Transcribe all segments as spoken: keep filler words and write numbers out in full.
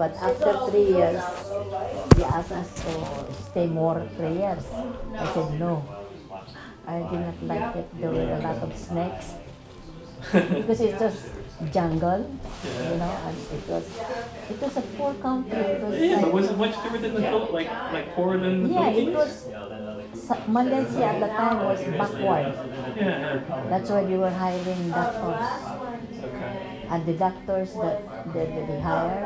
But after three years, they asked us to stay more three years. I said no. I did not like it. There were a lot of snakes because it's just jungle, you know, and it was it was a poor country. It was yeah, like, but was it much different than the Philippines? Like like poorer than the yeah, Philippines? Yeah, it was. Malaysia at the time was backward. Yeah. That's why we were hiring doctors. Okay. And the doctors that, that, that they hire,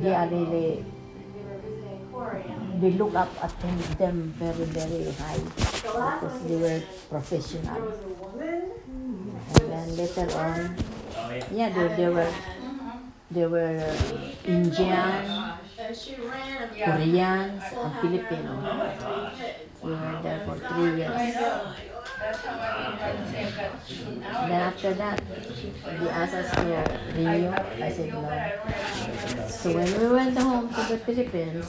they are really, we look up at them very, very high because they were professional. And then later on, yeah, they, they were, they were Indian, Koreans, and Filipino. We were there for three years. Then after that, they asked us to renew. I said no. So when we went home to the Philippines,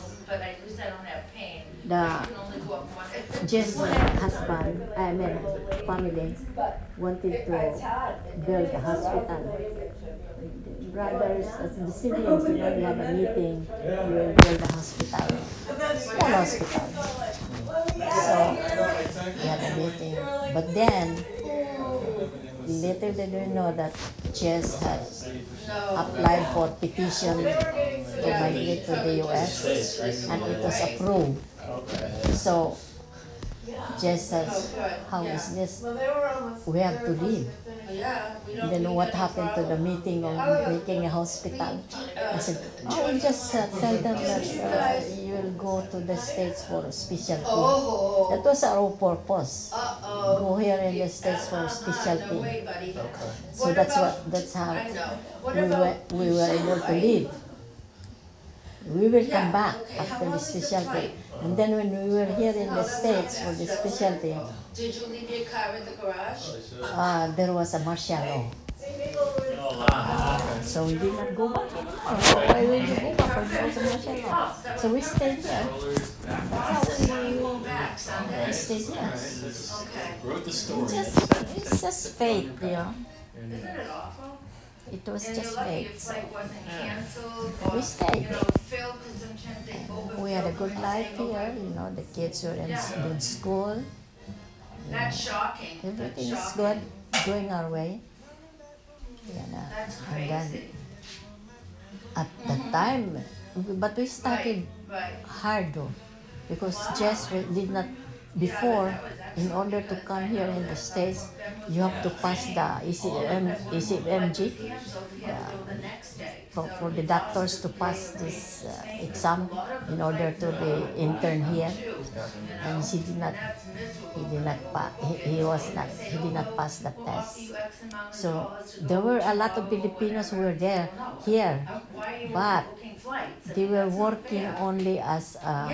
the Jess's husband, I mean family, wanted to build a hospital. Brothers, as the siblings, you know, we have a meeting, we will build a hospital, small hospital. So we had a meeting. But then, later they didn't know that Jess had applied for petition to migrate to the U S and it was approved. So Jess says, how is this? We have to leave. Then what happened to the meeting on making a hospital? I said, oh, just uh, tell them that uh, you will go to the States for a specialty. That was our purpose. Go here in the States for a specialty. So that's what. That's how we were, we were able to leave. We will come back after the specialty. And then when we were here in the States for the specialty, did you leave your car in the garage? Uh, there was a martial law. Uh, so we did not go back anymore. So why will you go back when there was a martial law? So we stayed here. That's how we go back. We stayed here. It's just, it's just fate, you know. Isn't it awful? It was and just fake. Yeah. We stayed. You know, we had a good life here. You know, the kids were in yeah. good school. Yeah. That's shocking. Everything is good, going our way. Yeah, no. That's crazy. And then at mm-hmm. the time, but we started right. Right. hard though, because wow. Jess did not before. In order to come here in the States, you have to pass the E C M G uh, for, for the doctors to pass this uh, exam in order to be intern here. And he did not, he did not pass. He, he was not. He did not pass the test. So there were a lot of Filipinos who were there here, but they were working only as. Uh,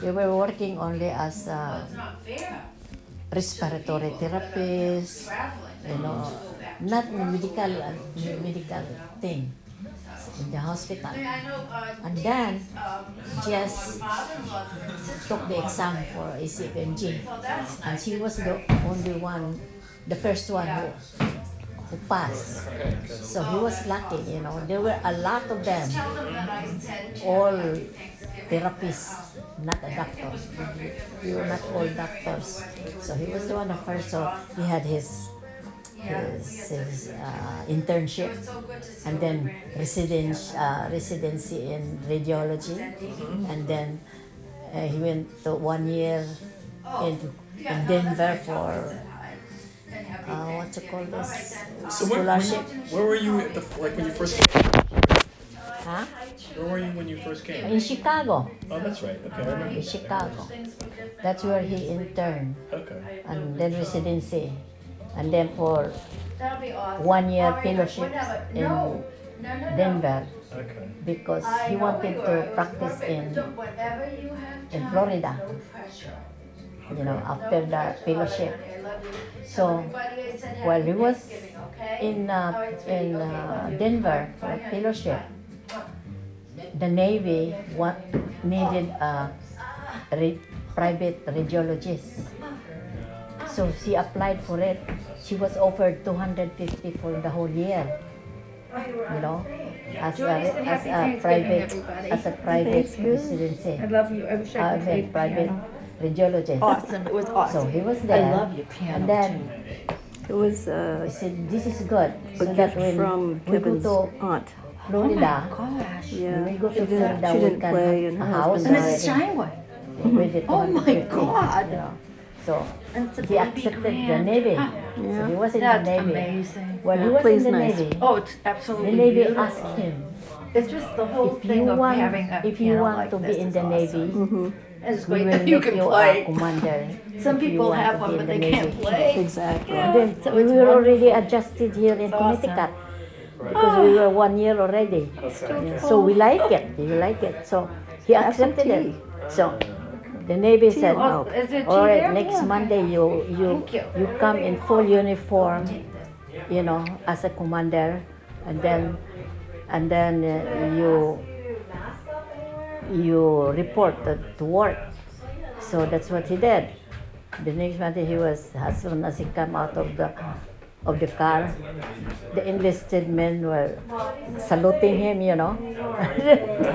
They were working only as uh, respiratory therapists, you know, not medical uh, medical thing in the hospital. And then just took the exam for A C P N G, and she was the only one, the first one who, who passed. So he was lucky, you know. There were a lot of them, all therapists. Not a doctor. We were not all doctors. So he was the one of first. So he had his his, his uh, internship and then residence, uh, residency in radiology. And then uh, he went to one year in, in Denver for uh, what you call this? Scholarship. So where were you at the, like when you first came? Huh? Where were you when you first came? In Chicago. Oh, that's right. Okay, I remember. In Chicago. That's where he interned. Okay. And then residency. And then for one year fellowship in Denver. Okay. Because he wanted to practice in, in Florida. You know, after the fellowship. So, while he was in, uh, in uh, Denver for fellowship, the Navy wa- needed a re- private radiologist. So she applied for it. She was offered two hundred fifty for the whole year, you know. as a, as a private as a private residency. I love you. I wish I could play piano. Radiologist. Awesome. It was awesome. So he was there. I love your piano. And then it was. Uh, he said, "This is good." So that when from we Kevin's go to aunt Florida, oh my gosh, yeah, when we go to Florida, she didn't play in her house. And it's a shy one. Oh my God. Yeah. So he accepted grand. the Navy. Ah, yeah. So he was in That's the Navy. Amazing. Well, yeah. he was Please in the nice. Navy. Oh, it's absolutely The Navy beautiful. asked him. It's just the whole if thing of want, having a If you want like to be in the awesome. Navy, mm-hmm. it's great that you can you play. Commander. Some people have one, but they the can't Navy. play. Exactly. Yeah. Then so we were wonderful. already adjusted here in awesome. Connecticut because oh. we were one year already. Okay. So we like it. We like it. So he accepted it. So. The Navy said, oh, all right, there? next yeah. Monday you you, you you come in full uniform, you know, as a commander, and then and then uh, you you report to, to work. So that's what he did. The next Monday he was, as soon as he came out of the of the car, the enlisted men were saluting him, you know, he,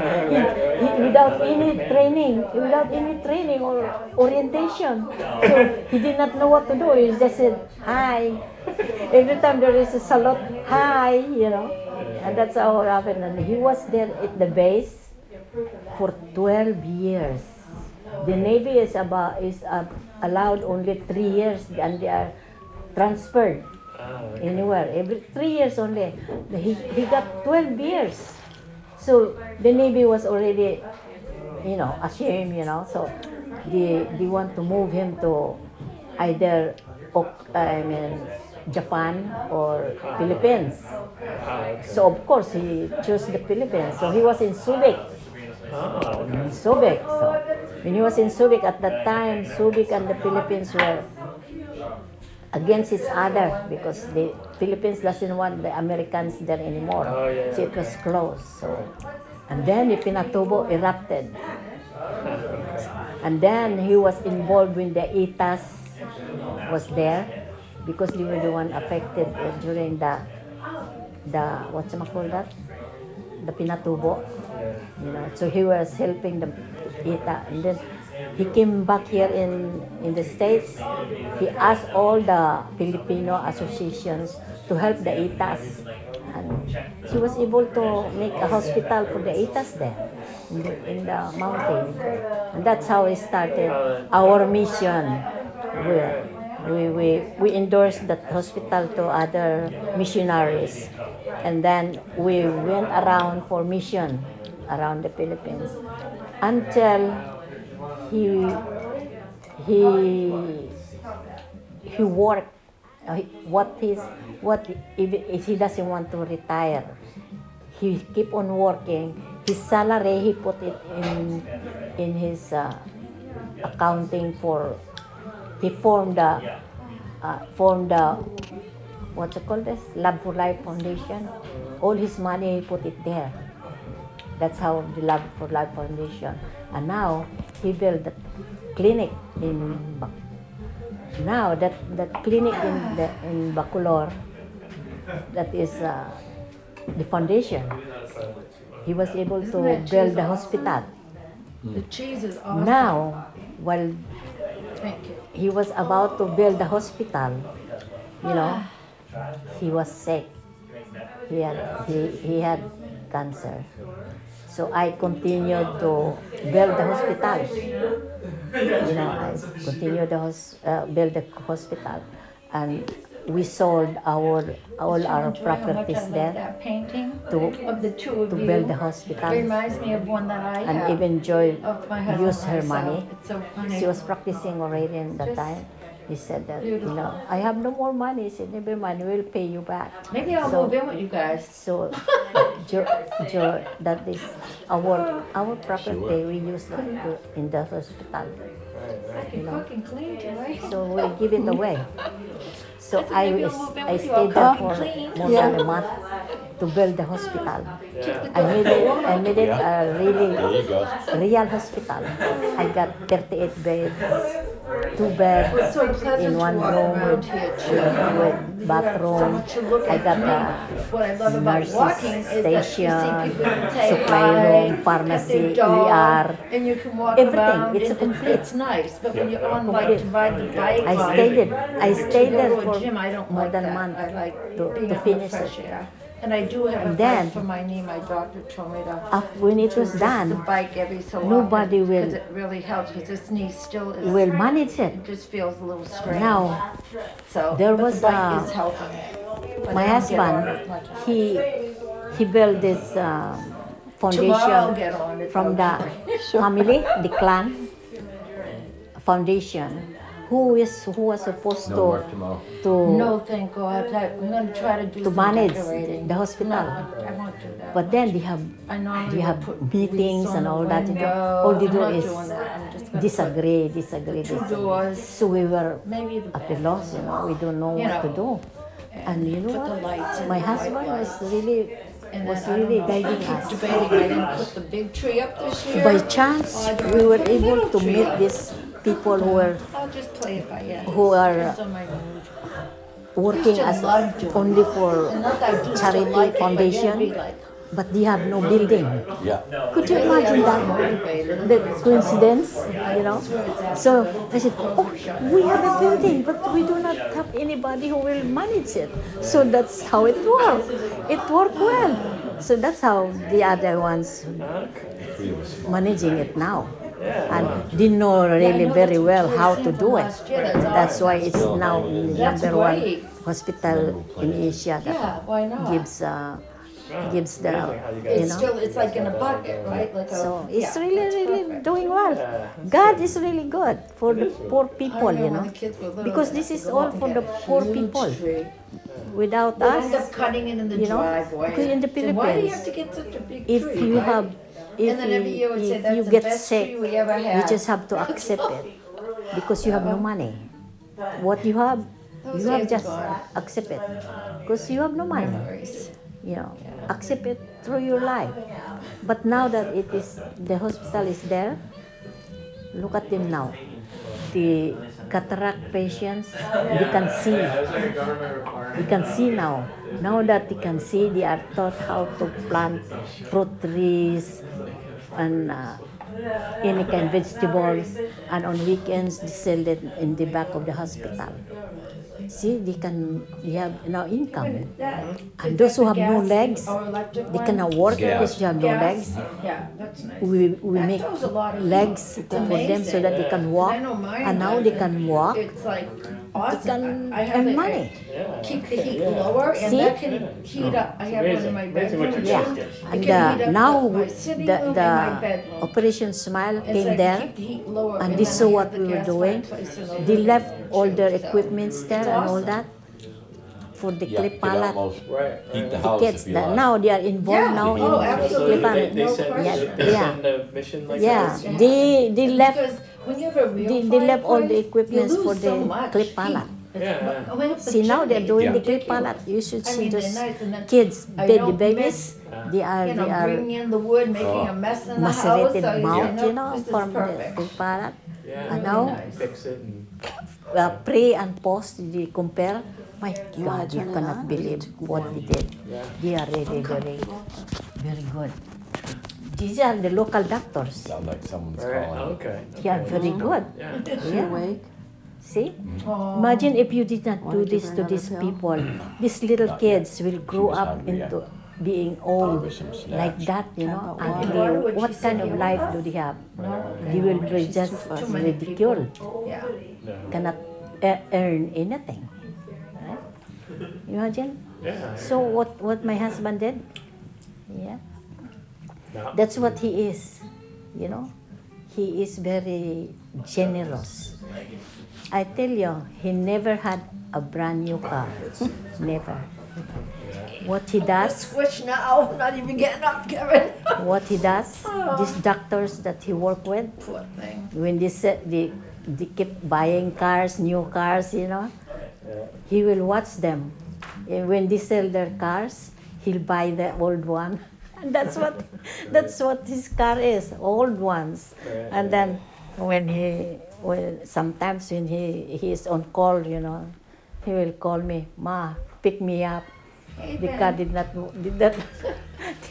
he, without any training, without any training or orientation. So he did not know what to do. He just said, hi. Every time there is a salute, hi, you know. And that's how it happened. And he was there at the base for twelve years. The Navy is about is uh, allowed only three years, and they are transferred. Oh, okay. Anywhere, every three years only. He, he got twelve years. So the Navy was already, you know, ashamed, you know. So they, they want to move him to either, I mean, Japan or Philippines. So of course he chose the Philippines. So he was in Subic. Oh, okay. Subic. So when he was in Subic at that time, Subic and the Philippines were against each other because the Philippines doesn't want the Americans there anymore. Oh, yeah, so it was closed. So, and then the Pinatubo erupted. And then he was involved when the Aetas was there because they were the one affected during the the what you call that the Pinatubo. You know, so he was helping the Aetas, and then he came back here in, in the States. He asked all the Filipino associations to help the Aetas. And he was able to make a hospital for the Aetas there in the, in the mountain. And that's how we started our mission. We, we, we, we endorsed that hospital to other missionaries. And then we went around for mission around the Philippines until He he he worked. Uh, what is what if, if he doesn't want to retire? He keep on working. His salary he put it in in his uh, accounting for. He formed the uh, formed the what's it called this Love for Life Foundation. All his money he put it there. That's how the Love for Life Foundation. And now he built a clinic in ba- now that that clinic in the, in Bacolor, that is uh, the foundation. He was able Isn't to build the hospital. Awesome? The cheese is awesome. Now, while he was about to build the hospital, you know, he was sick. He had he, he had cancer. So I continued to build the hospital. You know, I continued to hos- uh, build the hospital, and we sold our all our properties there that painting to of the two of to build you. the hospital. It reminds me of one that I and have. And even Joy used her money. It's so funny. She was practicing already in that Just time. He said that, you know, I have no more money. He said, never mind, we'll pay you back. Maybe I'll so, move in with you guys. So, jo, jo, that is our our property sure. we use it to, in the hospital. I can cook and clean today. So we give it away. So I, I, I stayed there for more yeah. than a month to build the hospital. Yeah. I made it, I made it yeah. a really real hospital. I got thirty-eight beds. two beds in one room with, with bathroom. I got a nurses station, supply room, pharmacy, E R, everything. It's a complete. It's nice, but when you're on like bike, I stayed. I stayed there for more than a month to finish it. And I do have and a then, for my knee. My doctor told me to when it was done, the bike every so nobody often, will. It really helps because this knee still is. Will manage it. It just feels a little strange. Now, so there was the bike a, is helping. My husband, he he built this uh, foundation from the family, the clan foundation. Who is who was supposed no to to no, thank God. I'm going to try to do to manage decorating. The hospital. No, I won't do that. But then they have they have meetings and all that. You know, all they do is disagree, disagree, disagree. So we were at a loss. You know, we don't know what to do. And you know what? My husband was really. And was really guiding us. Debating. I didn't put the big tree up this year. By chance, we were able to meet this. People who are who are working as only for charity foundation, but they have no building. Yeah. Could you imagine that? The coincidence, you know. So I said, oh, we have a building, but we do not have anybody who will manage it. So that's how it worked. It worked well. So that's how the other ones managing it now. And didn't know really yeah, know very well how to do it. Year, that's that's why it's now number one hospital in Asia that yeah, gives uh, gives the it's you know. Still, it's like in a bucket, right? Like a, so it's yeah, really really perfect. Doing well. God is really good for the poor people, you know, because this is all for the poor people. Without us, you know, because in the Philippines, if you have If, and then every year we say that's you get the best sick, we ever had. You just have to accept it because you have no money. What you have, you have just accept it because you have no money. You know, accept it through your life. But now that it is, the hospital is there. Look at them now. The cataract patients, they can see. They can see now. Now that they can see, they are taught how to plant fruit trees and uh, any kind of vegetables. And on weekends, they sell it in the back of the hospital. See, they can they have now income. And those who have no legs, they cannot work because they have no legs. We we make legs for them so that they can walk. And now they can walk. Awesome. I have and money. Yeah. Keep the heat yeah. lower, and see? That can heat up. I have one in my bedroom. Yeah, and the, now the, the, the Operation Smile it's came like there, the lower, and they saw what the we were doing. They left all their equipment there awesome. And all that for the yeah, Klipala right, right. The, the kids. That now they are involved yeah. now oh, in absolutely. Klipala. They, they send, yeah, they send a mission like yeah. yeah, they they left. When you have a real they, they left all the equipment for the so Klipala. Yeah. Like, see, now they're doing yeah. the Klipala. You should see I mean, those nice kids, baby babies. Miss, they are, you know, they are bringing in the wood, making oh. a mess in the house. Macerated so mount, you know, from the Klipala. Yeah. And now, nice. Fix it and... uh, pre and post, they compare. My God, you cannot believe what we did. Yeah. They are really very, very good. These are the local doctors. Sounds like someone's right. calling. Okay. Okay. Yeah, very good. Yeah. Yeah. See? Mm-hmm. Imagine if you did not do Why this to these pill? People. These little not kids yet. Will grow up into yet. Being old like that, you know. And they, what kind of life do they have? No. They will be just ridiculed. Yeah. Cannot earn anything. Right? Imagine? Yeah. So what, what my husband did? Yeah. That's what he is, you know. He is very generous. I tell you, he never had a brand new car, never. What he does, switch now. I'm not even getting up, Kevin. What he does, these doctors that he work with, when they say, they they keep buying cars, new cars, you know, he will watch them. And when they sell their cars, he'll buy the old one. That's what, that's what his car is, old ones. And then when he, well, sometimes when he, he is on call, you know, he will call me, "Ma, pick me up." The car did not, did not,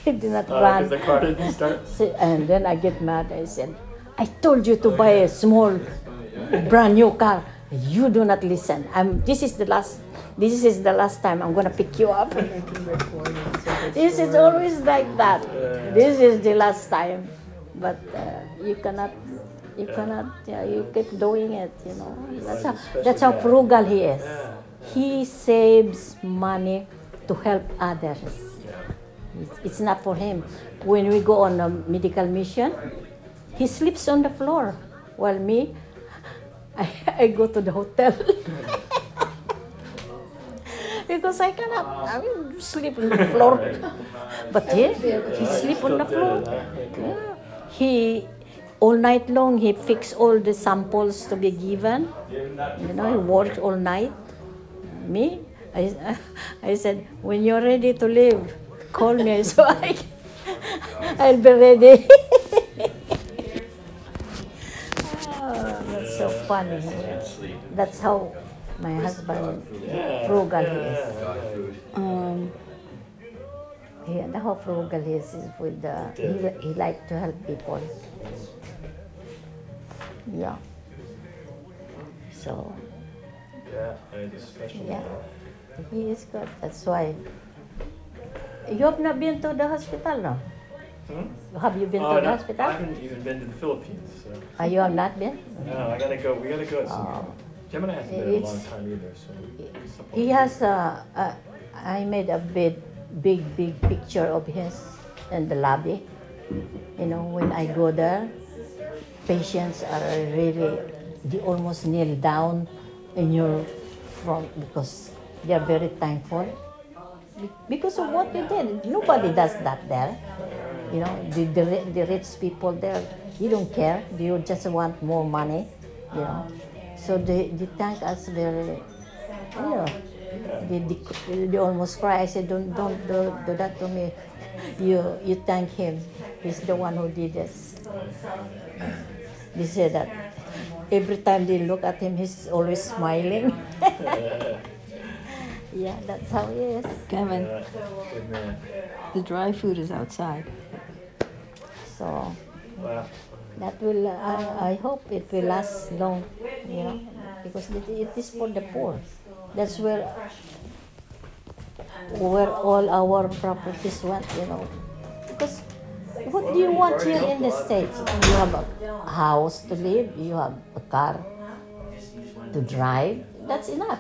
did not uh, run. The car didn't start. And then I get mad. I said, "I told you to oh, buy yeah. a small, yeah. brand new car. You do not listen. I'm. This is the last. This is the last time I'm gonna pick you up." This is always like that. Yeah. This is the last time, but uh, you cannot. You yeah. cannot. Yeah, you keep doing it. You know. That's how. That's how frugal he is. Yeah. He saves money to help others. It's not for him. When we go on a medical mission, he sleeps on the floor, while me, I, I go to the hotel. Because I cannot, I mean, sleep on the floor. But he, he sleeps on the floor. Yeah. He, all night long, he fixes all the samples to be given. You know, he works all night. Me, I, I said, "When you're ready to leave, call me so I can, I'll be ready." Oh, that's so funny. That's how my husband frugal he is. Um, yeah, that's how frugal he is. is with the, he he likes to help people. Yeah. So. Yeah, yeah. He is good. That's why. You have not been to the hospital, no? Hmm? Have you been oh, to no, the hospital? I haven't even been to the Philippines. So. Oh, you have not been? No, I gotta go. We gotta go. Oh. Gemini hasn't been it's, a long time either, so. He has a, a. I made a big, big, big picture of his in the lobby. You know, when I go there, patients are really. They almost kneel down in your front because they are very thankful because of what you did. Nobody does that there. You know, the, the, the rich people there, you don't care. You just want more money, you know. So they, they thank us very, you know, they, they, they almost cry. I said, don't, don't do, do that to me. You, you thank him. He's the one who did this. They say that. Every time they look at him, he's always smiling. Yeah, that's how he is. Kevin, the dry food is outside. So, that will, I, I hope it will last long, you know, because it, it is for the poor. That's where, where all our properties went, you know, because what do you want here in the States? You have a house to live, you have a car to drive, that's enough.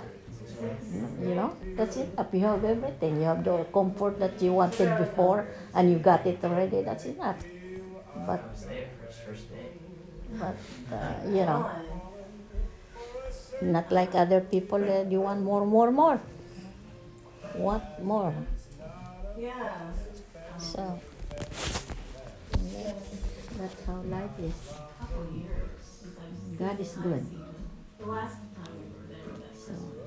You know, that's it. You have everything. You have the comfort that you wanted before and you got it already, that's enough. But, but uh, you know, not like other people that you want more, more, more. What more? So. That's how life is. God is good. So.